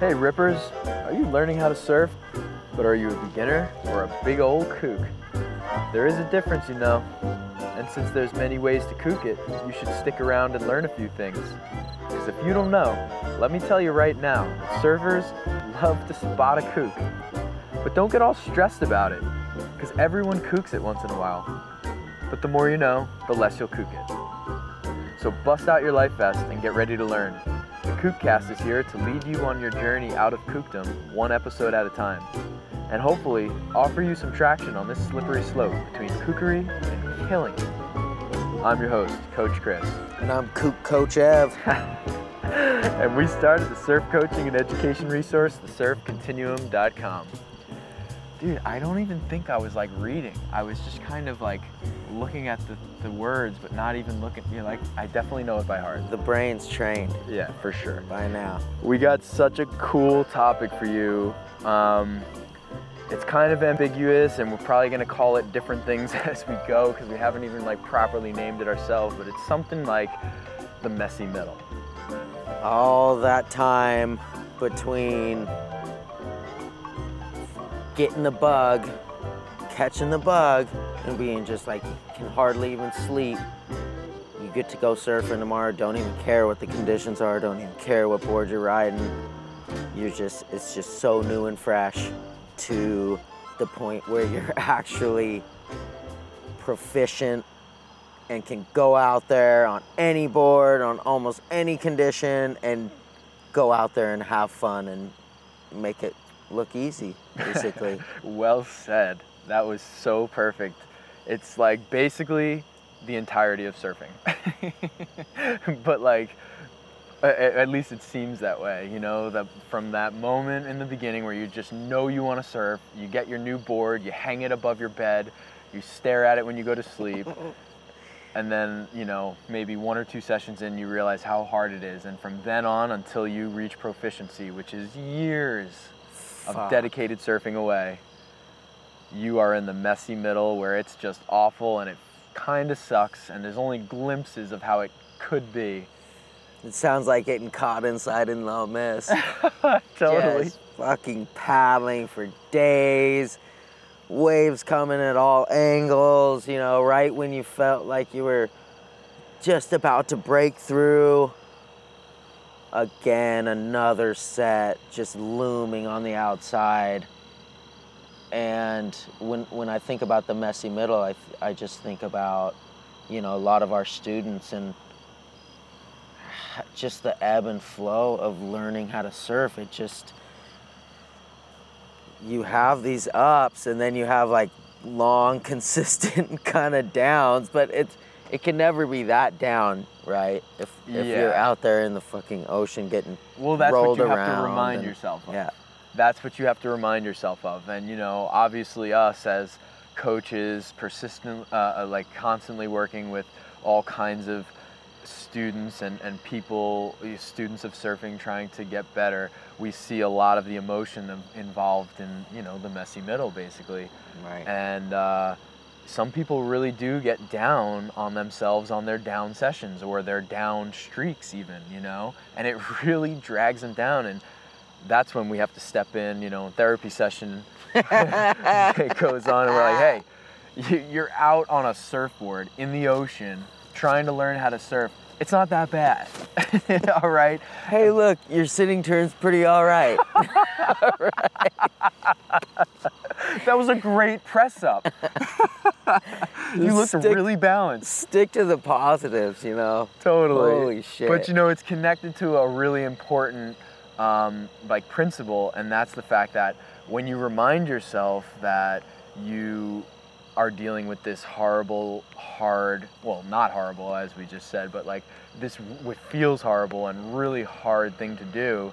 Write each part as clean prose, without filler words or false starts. Hey Rippers, are you learning how to surf, but are you a beginner or a big old kook? There is a difference, you know, and since there's many ways to kook it, you should stick around and learn a few things. Because if you don't know, let me tell you right now, surfers love to spot a kook. But don't get all stressed about it, because everyone kooks it once in a while. But the more you know, the less you'll kook it. So bust out your life vest and get ready to learn. The KookCast is here to lead you on your journey out of kookdom, one episode at a time, and hopefully offer you some traction on this slippery slope between kookery and killing. I'm your host, Coach Chris. And I'm Kook Coach Ev. And we started the surf coaching and education resource, the surfcontinuum.com. Dude, I don't even think I was like reading. I was just kind of like looking at the words, but not even looking. You know, like I definitely know it by heart. The brain's trained. Yeah, for sure. By now. We got such a cool topic for you. It's kind of ambiguous, and we're probably gonna call it different things as we go because we haven't even like properly named it ourselves. But it's something like the messy middle. All that time between getting the bug, catching the bug, and being just like, you can hardly even sleep. You get to go surfing tomorrow, don't even care what the conditions are, don't even care what board you're riding. It's just so new and fresh to the point where you're actually proficient and can go out there on any board, on almost any condition, and go out there and have fun and make it look easy, basically. Well said. That was so perfect. It's like basically the entirety of surfing. But like, at least it seems that way, you know, that from that moment in the beginning where you just know you want to surf, you get your new board, you hang it above your bed, you stare at it when you go to sleep, and then, you know, maybe one or two sessions in, you realize how hard it is. And from then on until you reach proficiency, which is years of dedicated surfing away, you are in the messy middle where it's just awful and it kind of sucks and there's only glimpses of how it could be. It sounds like getting caught inside in low mist. Totally. Just fucking paddling for days, waves coming at all angles, you know, right when you felt like you were just about to break through. Again, another set just looming on the outside. And when I think about the messy middle, I just think about, you know, a lot of our students and just the ebb and flow of learning how to surf. It just, you have these ups and then you have like long, consistent kind of downs, but it can never be that down, right? If you're out there in the fucking ocean getting rolled around. Well, that's what you have to remind yourself of. Yeah. That's what you have to remind yourself of. And, you know, obviously us as coaches, constantly working with all kinds of students and people, students of surfing trying to get better, we see a lot of the emotion involved in, you know, the messy middle, basically. Right. And, some people really do get down on themselves on their down sessions or their down streaks even, you know, and it really drags them down. And that's when we have to step in, you know, therapy session. It goes on and we're like, hey, you're out on a surfboard in the ocean trying to learn how to surf. It's not that bad. All right? Hey, look, your sitting turn's pretty all right. All right. That was a great press up. You looked really balanced. Stick to the positives, you know. Totally. Holy shit. But you know, it's connected to a really important like principle, and that's the fact that when you remind yourself that you are dealing with this not horrible as we just said, but like this what feels horrible and really hard thing to do,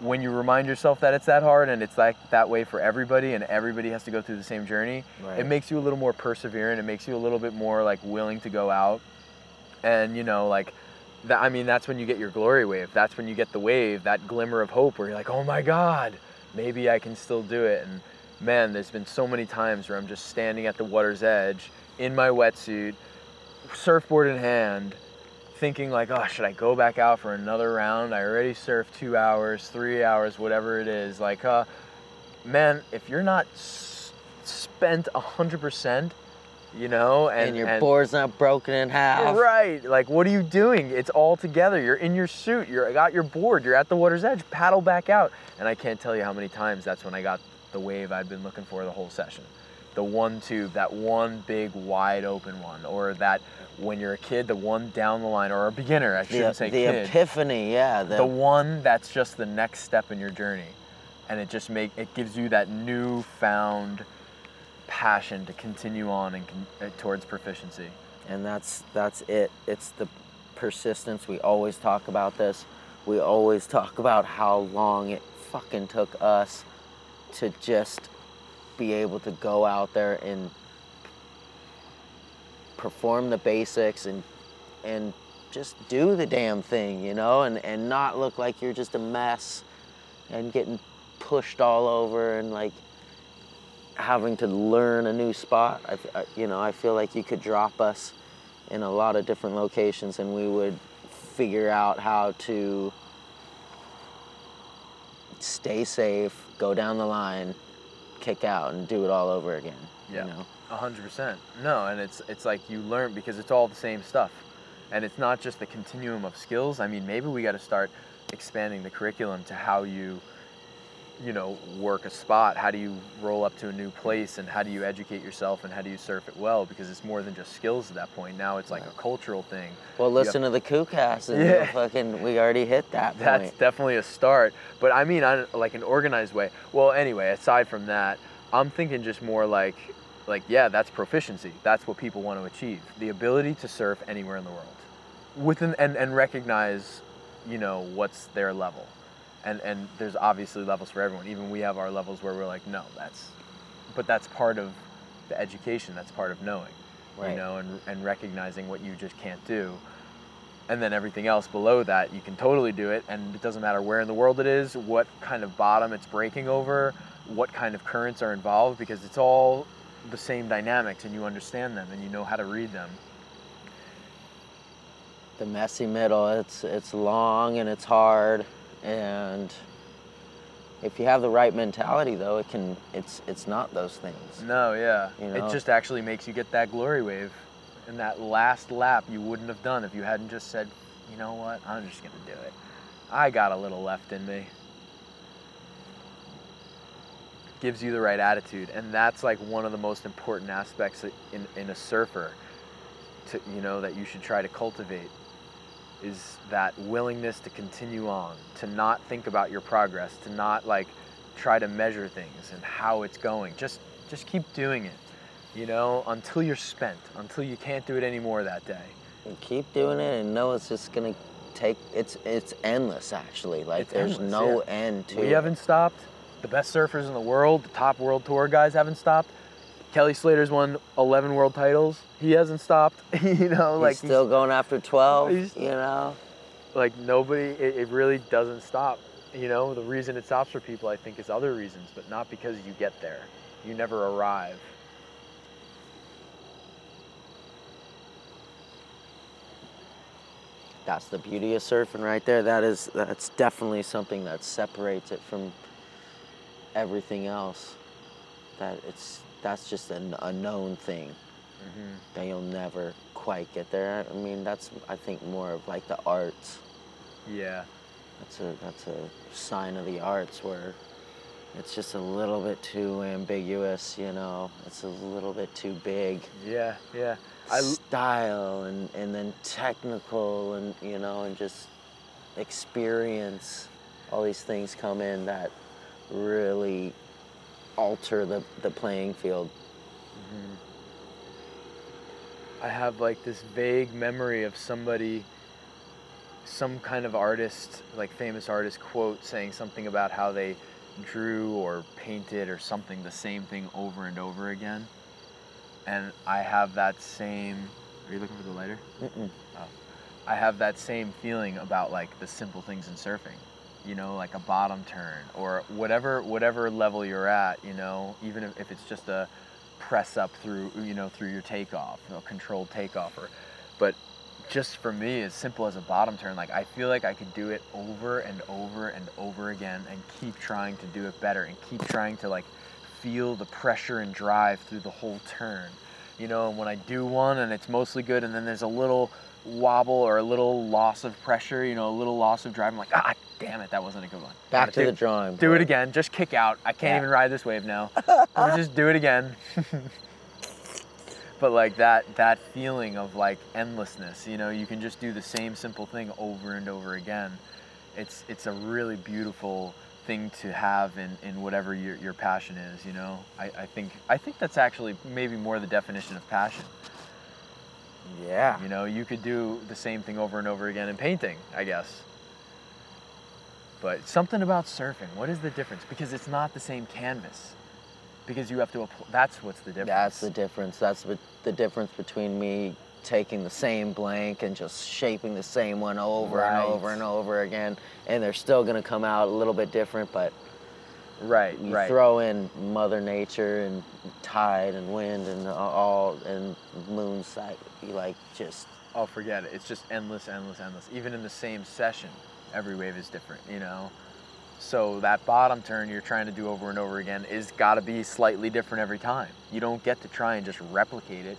when you remind yourself that it's that hard and it's like that way for everybody and everybody has to go through the same journey, right. It makes you a little more perseverant. It makes you a little bit more like willing to go out. And, you know, like that, I mean, that's when you get your glory wave. That's when you get the wave, that glimmer of hope where you're like, oh my God, maybe I can still do it. And man, there's been so many times where I'm just standing at the water's edge in my wetsuit, surfboard in hand, thinking like, oh, should I go back out for another round? I already surfed 2 hours, 3 hours, whatever it is. Like, man, if you're not spent 100%, you know, and your board's not broken in half. Right. Like, what are you doing? It's all together. You're in your suit. You're got your board. You're at the water's edge. Paddle back out. And I can't tell you how many times that's when I got the wave I'd been looking for the whole session. The one tube, that one big wide open one, or that when you're a kid, the one down the line, or a beginner, I shouldn't say kid. The epiphany, yeah. The one that's just the next step in your journey. And it just gives you that newfound passion to continue on and towards proficiency. And that's it. It's the persistence. We always talk about this. We always talk about how long it fucking took us to just be able to go out there and perform the basics and just do the damn thing, you know, and not look like you're just a mess and getting pushed all over and like having to learn a new spot. I feel like you could drop us in a lot of different locations and we would figure out how to stay safe, go down the line, kick out, and do it all over again. Yeah, you know? 100%. No, and it's like you learn because it's all the same stuff. And it's not just the continuum of skills. I mean, maybe we got to start expanding the curriculum to how you work a spot. How do you roll up to a new place, and how do you educate yourself, and how do you surf it well? Because it's more than just skills at that point. Now it's like a cultural thing. Well, listen to the KookCast, and we already hit that point. That's definitely a start. But I mean, like an organized way. Well, anyway, aside from that, I'm thinking just more like that's proficiency. That's what people want to achieve: the ability to surf anywhere in the world, and recognize, what's their level. And there's obviously levels for everyone. Even we have our levels where we're like, no, that's part of the education. That's part of knowing, right. And recognizing what you just can't do. And then everything else below that, you can totally do it. And it doesn't matter where in the world it is, what kind of bottom it's breaking over, what kind of currents are involved, because it's all the same dynamics and you understand them and you know how to read them. The messy middle, it's long and it's hard. And if you have the right mentality, though, it's not those things. No, yeah. It just actually makes you get that glory wave and that last lap you wouldn't have done if you hadn't just said, you know what, I'm just going to do it. I got a little left in me. Gives you the right attitude. And that's like one of the most important aspects in a surfer that you should try to cultivate. Is that willingness to continue on, to not think about your progress, to not like try to measure things and how it's going. Just keep doing it, until you're spent, until you can't do it anymore that day. And keep doing it and know it's just gonna take. It's endless actually. Like it's there's endless, no end to. We haven't stopped. The best surfers in the world, the top world tour guys haven't stopped. Kelly Slater's won 11 world titles. He hasn't stopped, He's still going after 12, Like nobody, it really doesn't stop. The reason it stops for people, I think, is other reasons, but not because you get there. You never arrive. That's the beauty of surfing right there. That's definitely something that separates it from everything else. That's just a known thing that you'll never quite get there. I mean, that's, I think, more of like the arts. Yeah. That's a sign of the arts where it's just a little bit too ambiguous, It's a little bit too big. Yeah, yeah. Style and then technical and, and just experience. All these things come in that really alter the playing field. I have like this vague memory of somebody, some kind of artist, like famous artist quote saying something about how they drew or painted or something, the same thing over and over again. And I have that same, are you looking for the lighter? Mm-mm. Oh. I have that same feeling about like the simple things in surfing. Like a bottom turn or whatever level you're at, even if it's just a press up through your takeoff, controlled takeoff, but just for me, as simple as a bottom turn, like I feel like I could do it over and over and over again and keep trying to do it better and keep trying to like feel the pressure and drive through the whole turn. You know, and when I do one and it's mostly good and then there's a little wobble or a little loss of pressure, you know, a little loss of drive, I'm like, ah, damn it, that wasn't a good one. Back to the drawing board. Do it again. Just kick out. I can't even ride this wave now. Or just do it again. But like that feeling of like endlessness, you know, you can just do the same simple thing over and over again. It's a really beautiful thing to have in whatever your passion is, you know. I think that's actually maybe more the definition of passion. Yeah. You know, you could do the same thing over and over again in painting, I guess. But something about surfing, what is the difference? Because it's not the same canvas. Because you have to apply, that's what's the difference. That's the difference. That's the difference between me taking the same blank and just shaping the same one over and over and over again. And they're still going to come out a little bit different, but you throw in Mother Nature and tide and wind and all and moon sight. You like just... Oh, forget it. It's just endless, endless, endless. Even in the same session, every wave is different, you know? So that bottom turn you're trying to do over and over again is got to be slightly different every time. You don't get to try and just replicate it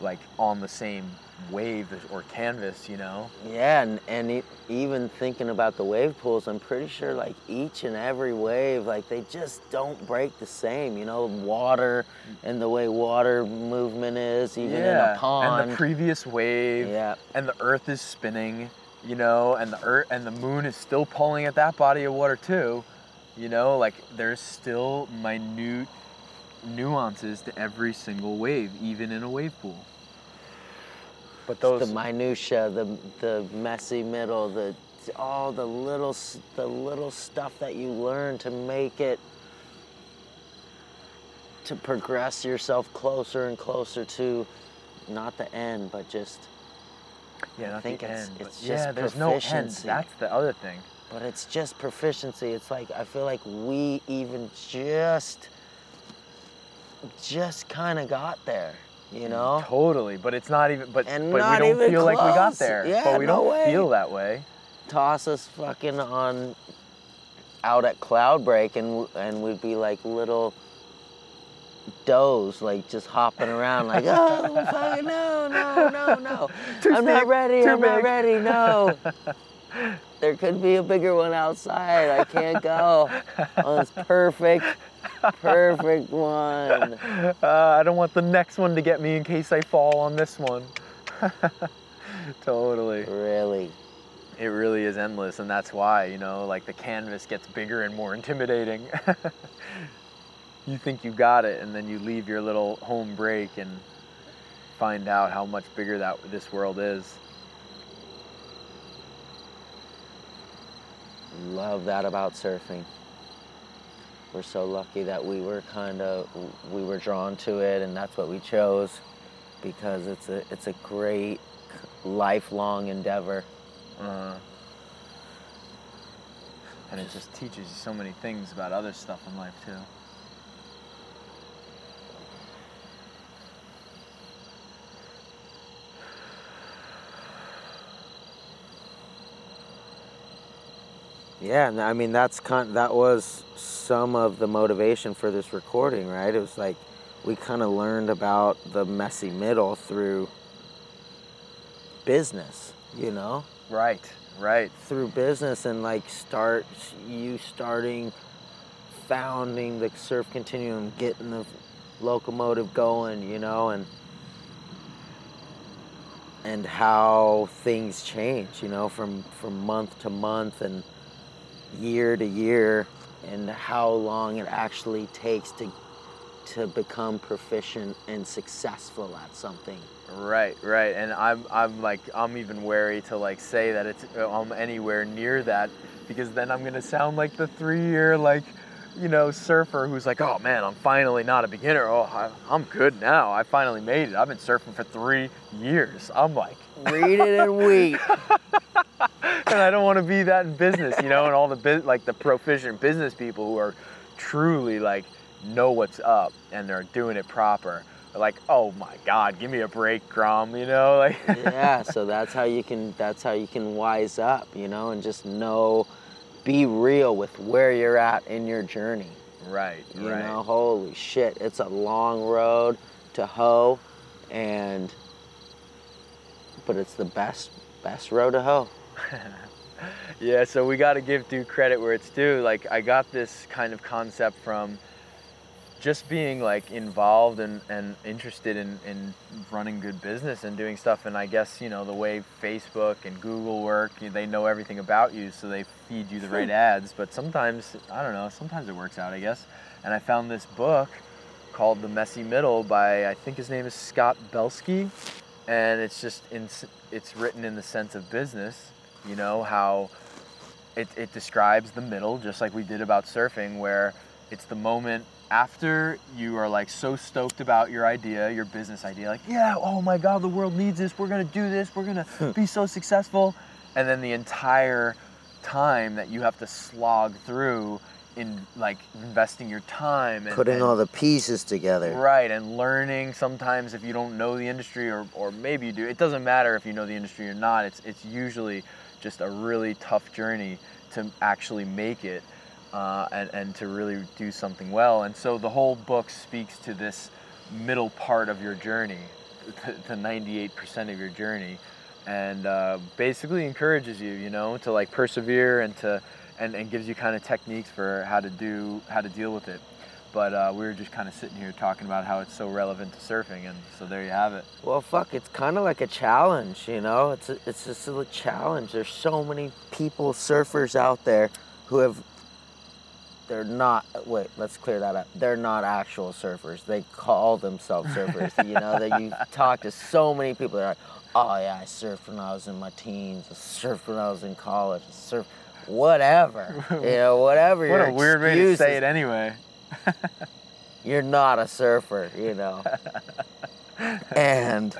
like on the same wave or canvas, you know? Yeah, and even thinking about the wave pools, I'm pretty sure like each and every wave, like they just don't break the same, you know, water and the way water movement is, even in a pond. And the previous wave, and the earth is spinning. You know, and the earth and the moon is still pulling at that body of water too. You know, like there's still minute nuances to every single wave, even in a wave pool. But those the minutia, the messy middle, the little stuff that you learn to make it to progress yourself closer and closer to not the end, but just. Yeah, I think it's just there's proficiency. No end. That's the other thing. But it's just proficiency. It's like I feel like we even just kind of got there, you know? Totally, but it's not even. But we don't feel close. Like we got there. Yeah, but we no don't way. Feel that way. Toss us fucking on out at cloud break, and we'd be like little. Doze, like just hopping around, like oh fucking no, I'm not ready, no. There could be a bigger one outside. I can't go on this perfect one. I don't want the next one to get me in case I fall on this one. Totally. Really. It really is endless, and that's why, you know, like the canvas gets bigger and more intimidating. You think you got it, and then you leave your little home break and find out how much bigger this world is. Love that about surfing. We're so lucky that we were drawn to it, and that's what we chose, because it's a great lifelong endeavor. And it just teaches you so many things about other stuff in life too. Yeah, and I mean that was some of the motivation for this recording, right? It was like we kind of learned about the messy middle through business, you know? Right. Through business and like founding the Surf Continuum, getting the locomotive going, you know, and how things change, you know, from month to month and year to year, and how long it actually takes to become proficient and successful at something. Right, and I'm even wary to like say that I'm anywhere near that, because then I'm gonna sound like the 3-year like, you know, surfer who's like, oh man, I'm finally not a beginner. Oh, I'm good now. I finally made it. I've been surfing for 3 years. I'm like, read it and weep. And I don't want to be that in business, you know, and all the proficient business people who are truly like know what's up and they're doing it proper. They're like, oh my God, give me a break, Grom, you know? Like yeah, so that's how you can wise up, you know, and just know, be real with where you're at in your journey. Right, you right. You know, holy shit, it's a long road to hoe, but it's the best road to hoe. Yeah, so we got to give due credit where it's due. Like, I got this kind of concept from just being like involved and interested in running good business and doing stuff. And I guess, you know, the way Facebook and Google work, they know everything about you, so they feed you the right ads. But sometimes, I don't know, sometimes it works out, I guess. And I found this book called The Messy Middle by, I think his name is Scott Belsky. And it's just, it's written in the sense of business, you know, how it describes the middle, just like we did about surfing, where it's the moment after you are like so stoked about your idea, your business idea, like, yeah, oh my God, the world needs this, we're gonna do this, we're gonna be so successful. And then the entire time that you have to slog through in like investing your time and putting all the pieces together. Right, and learning sometimes if you don't know the industry or maybe you do. It doesn't matter if you know the industry or not. It's usually just a really tough journey to actually make it and to really do something well. And so the whole book speaks to this middle part of your journey, the 98% of your journey, and basically encourages you, you know, to like persevere and to and gives you kind of techniques for how to deal with it. But we were just kind of sitting here talking about how it's so relevant to surfing, and so there you have it. Well, fuck, it's kind of like a challenge, you know? It's just a challenge. There's so many people, surfers out there who have, let's clear that up. They're not actual surfers. They call themselves surfers, you know? That you talk to so many people, they're like, oh yeah, I surfed when I was in my teens, I surfed when I was in college, I surfed. Whatever, you know, whatever your excuses. What a weird way to say it anyway. You're not a surfer, you know. And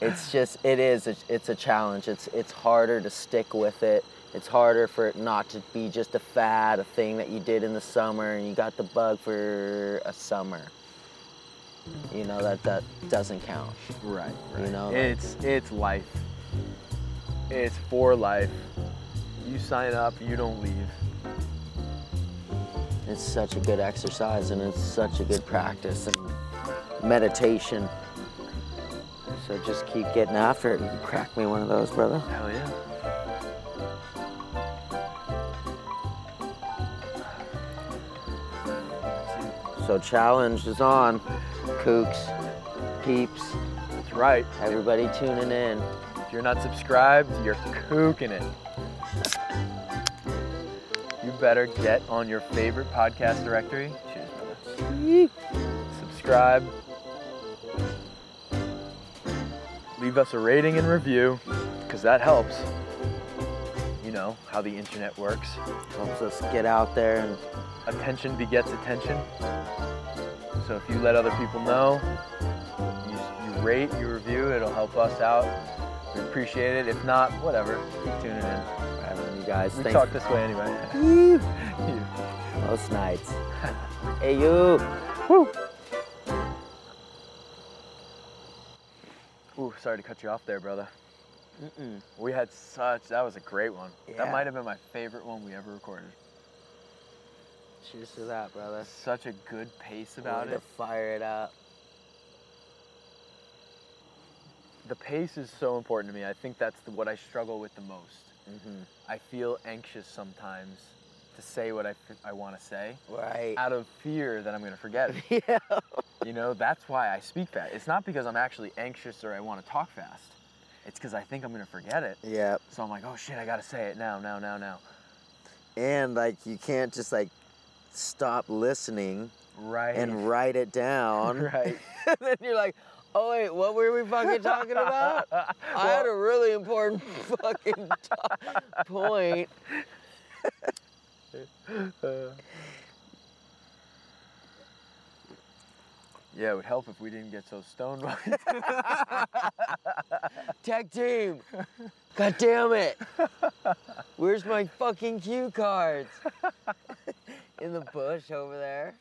it's just, it's a challenge. It's harder to stick with it. It's harder for it not to be just a fad, a thing that you did in the summer and you got the bug for a summer. You know, that doesn't count. Right. You know, it's life. It's for life. You sign up, you don't leave. It's such a good exercise, and it's such a good practice and meditation. So just keep getting after it. You can crack me one of those, brother. Hell yeah. So challenge is on, kooks, peeps. That's right. Everybody tuning in. If you're not subscribed, you're kooking it. You better get on your favorite podcast directory. Cheers, brother. Subscribe. Leave us a rating and review, because that helps. You know how the internet works. Helps us get out there, and attention begets attention. So if you let other people know, you rate, you review, it'll help us out. We appreciate it. If not, whatever. Keep tuning in. Guys, we talk this way anyway. Most nights. Hey, you. Woo. Ooh, sorry to cut you off there, brother. Mm-mm. We had that was a great one. Yeah. That might have been my favorite one we ever recorded. Cheers to that, brother. Such a good pace about it. To fire it up. The pace is so important to me. I think that's what I struggle with the most. Mm-hmm. I feel anxious sometimes to say what I want to say, right? Out of fear that I'm going to forget it. Yeah. You know, that's why I speak fast. It's not because I'm actually anxious or I want to talk fast. It's because I think I'm going to forget it. Yeah. So I'm like, oh shit, I got to say it now. And like, you can't just like stop listening, right? And write it down, right? And then you're like, oh wait, what were we fucking talking about? Well, I had a really important fucking point. Yeah, it would help if we didn't get so stoned. Tech team, God damn it! Where's my fucking cue cards? In the bush over there.